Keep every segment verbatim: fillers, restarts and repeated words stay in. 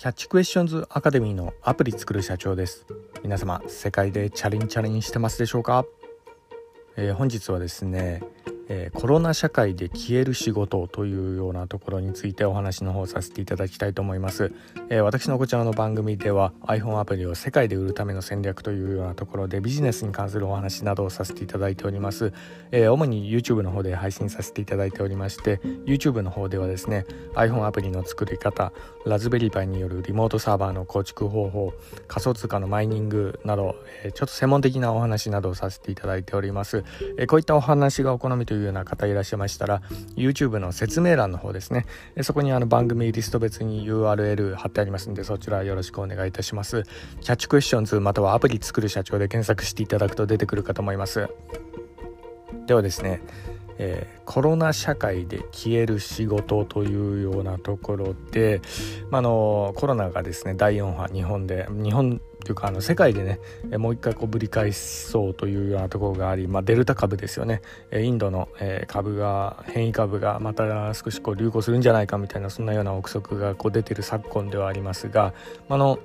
キャッチクエスチョンズアカデミーのアプリ作る社長です。皆様、世界でチャリンチャリンしてますでしょうか？えー、本日はですね、えー、コロナ社会で消える仕事というようなところについてお話の方させていただきたいと思います。えー、私のこちらの番組では iPhone アプリを世界で売るための戦略というようなところでビジネスに関するお話などをさせていただいております。えー、主に YouTube の方で配信させていただいておりまして、 YouTube の方ではですね iPhone アプリの作り方、ラズベリーパイによるリモートサーバーの構築方法、仮想通貨のマイニングなど、えー、ちょっと専門的なお話などをさせていただいております。えこういったお話がお好みというような方いらっしゃいましたら YouTube の説明欄の方ですね、そこにあの番組リスト別に ユーアールエル 貼ってありますので、そちらよろしくお願いいたします。キャッチクエスチョンズまたはアプリ作る社長で検索していただくと出てくるかと思います。ではですね、えー、コロナ社会で消える仕事というようなところで、まあ、あのコロナがですねだいよん波、日本で日本というかあの世界でねもう一回こうぶり返そうというようなところがあり、まあ、デルタ株ですよね。インドの株が変異株がまた少しこう流行するんじゃないかみたいな、そんなような憶測がこう出てる昨今ではありますが、あの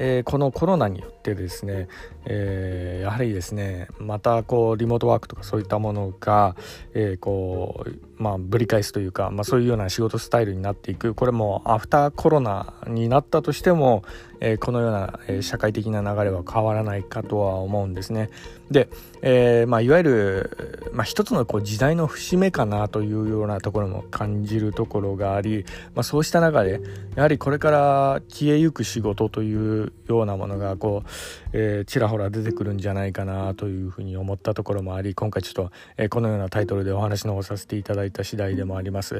えー、このコロナによってですね、えー、やはりですねまたこうリモートワークとかそういったものが、えーこうまあ、ぶり返すというか、まあ、そういうような仕事スタイルになっていく。これもアフターコロナになったとしても、えー、このような社会的な流れは変わらないかとは思うんですね。で、えーまあ、いわゆる、まあ、一つのこう時代の節目かなというようなところも感じるところがあり、まあ、そうした中でやはりこれから消えゆく仕事というようなものがこう、えー、ちらほら出てくるんじゃないかなというふうに思ったところもあり、今回ちょっと、えー、このようなタイトルでお話の方させていただいた次第でもあります。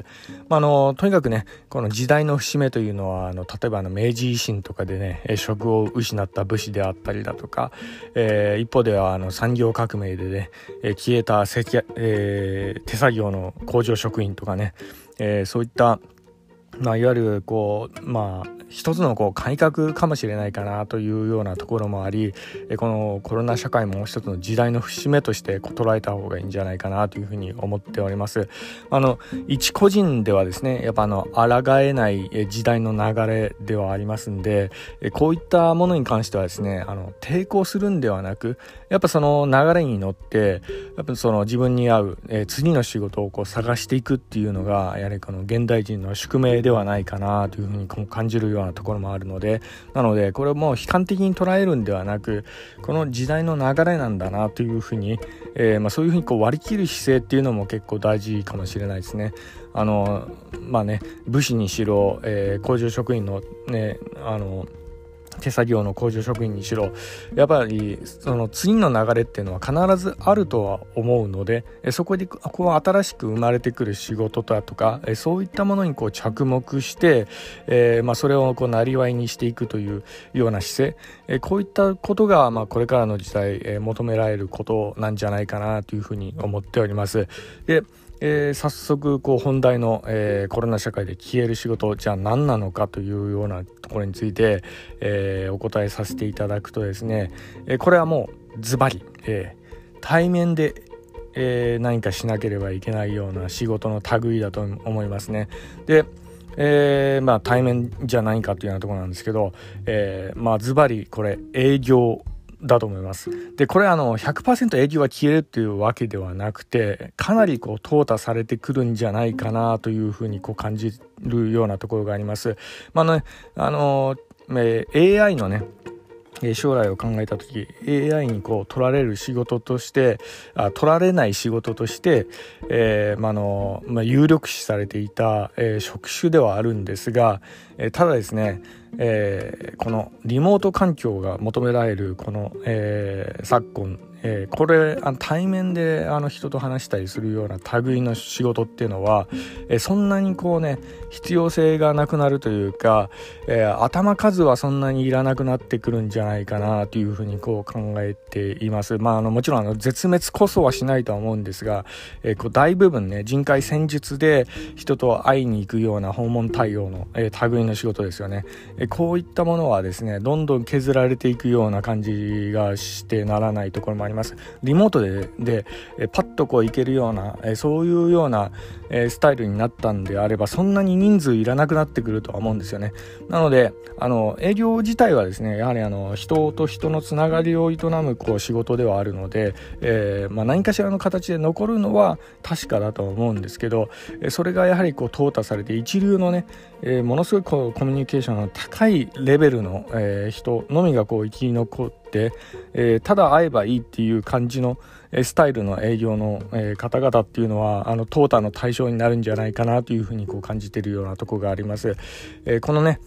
まあ、あのとにかくねこの時代の節目というのはあの例えばあの明治維新とかでね職を失った武士であったりだとか、えー、一方ではあの産業革命でね消えた、えー、手作業の工場職員とかね、えー、そういったまあ、いわゆるこう、まあ、一つのこう改革かもしれないかなというようなところもあり、このコロナ社会も一つの時代の節目として捉えた方がいいんじゃないかなというふうに思っております。あの一個人ではですねやっぱあの抗えない時代の流れではありますんで、こういったものに関してはですねあの抵抗するんではなく、やっぱその流れに乗ってやっぱその自分に合う次の仕事をこう探していくっていうのがやはりこの現代人の宿命でではないかなというふうに感じるようなところもあるので、なのでこれをもう悲観的に捉えるんではなく、この時代の流れなんだなというふうに、えーまあ、そういうふうにこう割り切る姿勢っていうのも結構大事かもしれないですね。あのまあね武士にしろ、えー、工場職員のねあの手作業の工場職員にしろ、やっぱりその次の流れっていうのは必ずあるとは思うので、そこでこう新しく生まれてくる仕事だとかそういったものにこう着目して、えーまあ、それをこうなりわいにしていくというような姿勢、こういったことがまあこれからの時代求められることなんじゃないかなというふうに思っております。でえー、早速こう本題の、えー、コロナ社会で消える仕事じゃあ何なのかというようなところについて、えー、お答えさせていただくとですね、えー、これはもうズバリ、えー、対面で、えー、何かしなければいけないような仕事の類だと思いますね。で、えーまあ、対面じゃないかというようなところなんですけど、えーまあ、ズバリこれ営業だと思います。でこれあの ひゃくパーセント 営業は消えるっていうわけではなくて、かなりこう淘汰されてくるんじゃないかなというふうにこう感じるようなところがあります。まあね、あの、えー、エーアイ のね将来を考えた時 エーアイ にこう取られる仕事としてあ取られない仕事として、えーまあのまあ、有力視されていた、えー、職種ではあるんですが、えー、ただですね、えー、このリモート環境が求められるこの、えー、昨今、えー、これあの対面であの人と話したりするような類の仕事っていうのは、えー、そんなにこうね必要性がなくなるというか、えー、頭数はそんなにいらなくなってくるんじゃないかなというふうにこう考えています。まあ、あのもちろんあの絶滅こそはしないとは思うんですが、えー、こう大部分ね人海戦術で人と会いに行くような訪問対応の、えー、類の仕事ですよね。こういったものはですねどんどん削られていくような感じがしてならないところもあります。リモート で, でパッとこう行けるような、そういうようなスタイルになったんであれば、そんなに人数いらなくなってくるとは思うんですよね。なのであの営業自体はですね、やはりあの人と人のつながりを営むこう仕事ではあるので、えーまあ、何かしらの形で残るのは確かだと思うんですけど、それがやはりこう淘汰されて一流のね、えー、ものすごいこうコミュニケーションの高いレベルの、えー、人のみがこう生き残って、えー、ただ会えばいいっていう感じのスタイルの営業の、えー、方々っていうのはあの淘汰の対象になるんじゃないかなというふうにこう感じているようなところがあります。えー、このね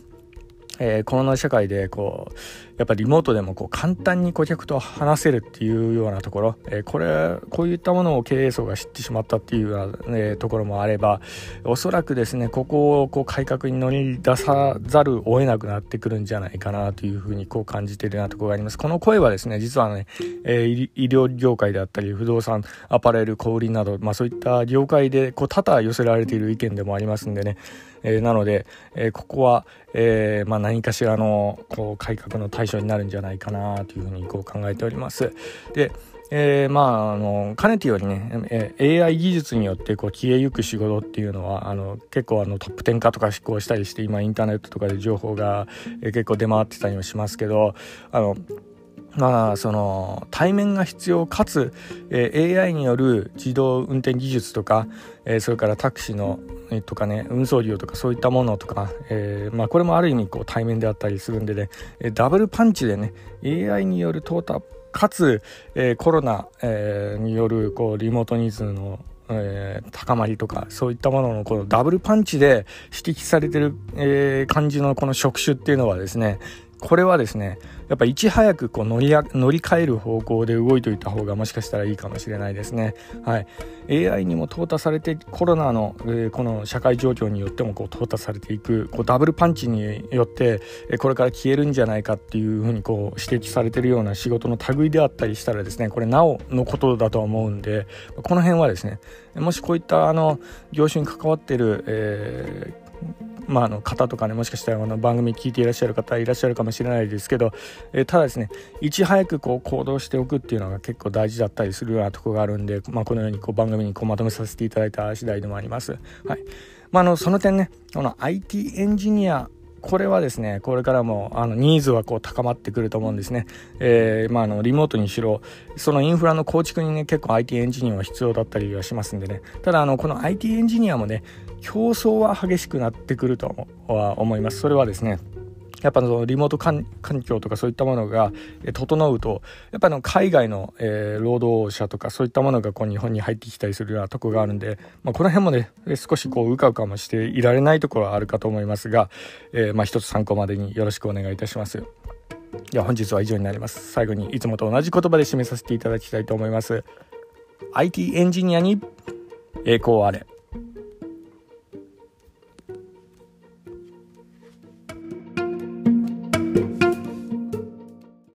えー、コロナ社会でこうやっぱりリモートでもこう簡単に顧客と話せるっていうようなところ、えー、これこういったものを経営層が知ってしまったっていうような、えー、ところもあれば、おそらくですねここをこう改革に乗り出さざるを得なくなってくるんじゃないかなというふうにこう感じているようなところがあります。この声はですね実はね、えー、医療業界であったり不動産、アパレル、小売など、まあ、そういった業界でこう多々寄せられている意見でもありますんでね、えー、なので、えー、ここは、えーまあ、何かしらのこう改革の対象になるんじゃないかなというふうにこう考えております。でえー、まああのかねてよりね、 エーアイ 技術によってこう消えゆく仕事っていうのはあの結構あのトップテン化とか執行したりして、今インターネットとかで情報が結構出回ってたりもしますけど、あのまあ、その対面が必要かつ、えー、エーアイ による自動運転技術とか、えー、それからタクシーの、えー、とかね運送業とかそういったものとか、えーまあ、これもある意味こう対面であったりするんでね、ダブルパンチでね エーアイ による淘汰かつ、えー、コロナ、えー、によるこうリモートニーズのえー、高まりとかそういったもののこのダブルパンチで指摘されてる、えー、感じのこの職種っていうのはですね、これはですねやっぱいち早くこう乗りや乗り換える方向で動いておいた方がもしかしたらいいかもしれないですね。はい、エーアイ にも淘汰されてコロナの、えー、この社会状況によってもこう淘汰されていくこうダブルパンチによってこれから消えるんじゃないかっていうふうにこう指摘されてるような仕事の類であったりしたらですね、これなおのことだと思うんで、この辺はですねもしこういったあの業種に関わっている、えーまあ、あの方とかね、もしかしたらあの番組聞いていらっしゃる方いらっしゃるかもしれないですけど、えー、ただですねいち早くこう行動しておくっていうのが結構大事だったりするようなところがあるんで、まあ、このようにこう番組にこうまとめさせていただいた次第でもあります。はい、まあ、あのその点ねこの アイティー エンジニア、これはですねこれからもあのニーズはこう高まってくると思うんですね。えーまあ、あのリモートにしろそのインフラの構築にね結構 アイティー エンジニアは必要だったりはしますんでね、ただあのこの アイティー エンジニアもね競争は激しくなってくるとは思います。それはですねやっぱのリモート環境とかそういったものが整うとやっぱの海外の、えー、労働者とかそういったものがこう日本に入ってきたりするようなとこがあるんで、まあ、この辺もね少しこううかうかもしていられないところはあるかと思いますが、えーまあ、一つ参考までによろしくお願いいたします。では本日は以上になります。最後にいつもと同じ言葉で締めさせていただきたいと思います。 アイティー エンジニアに栄光あれ。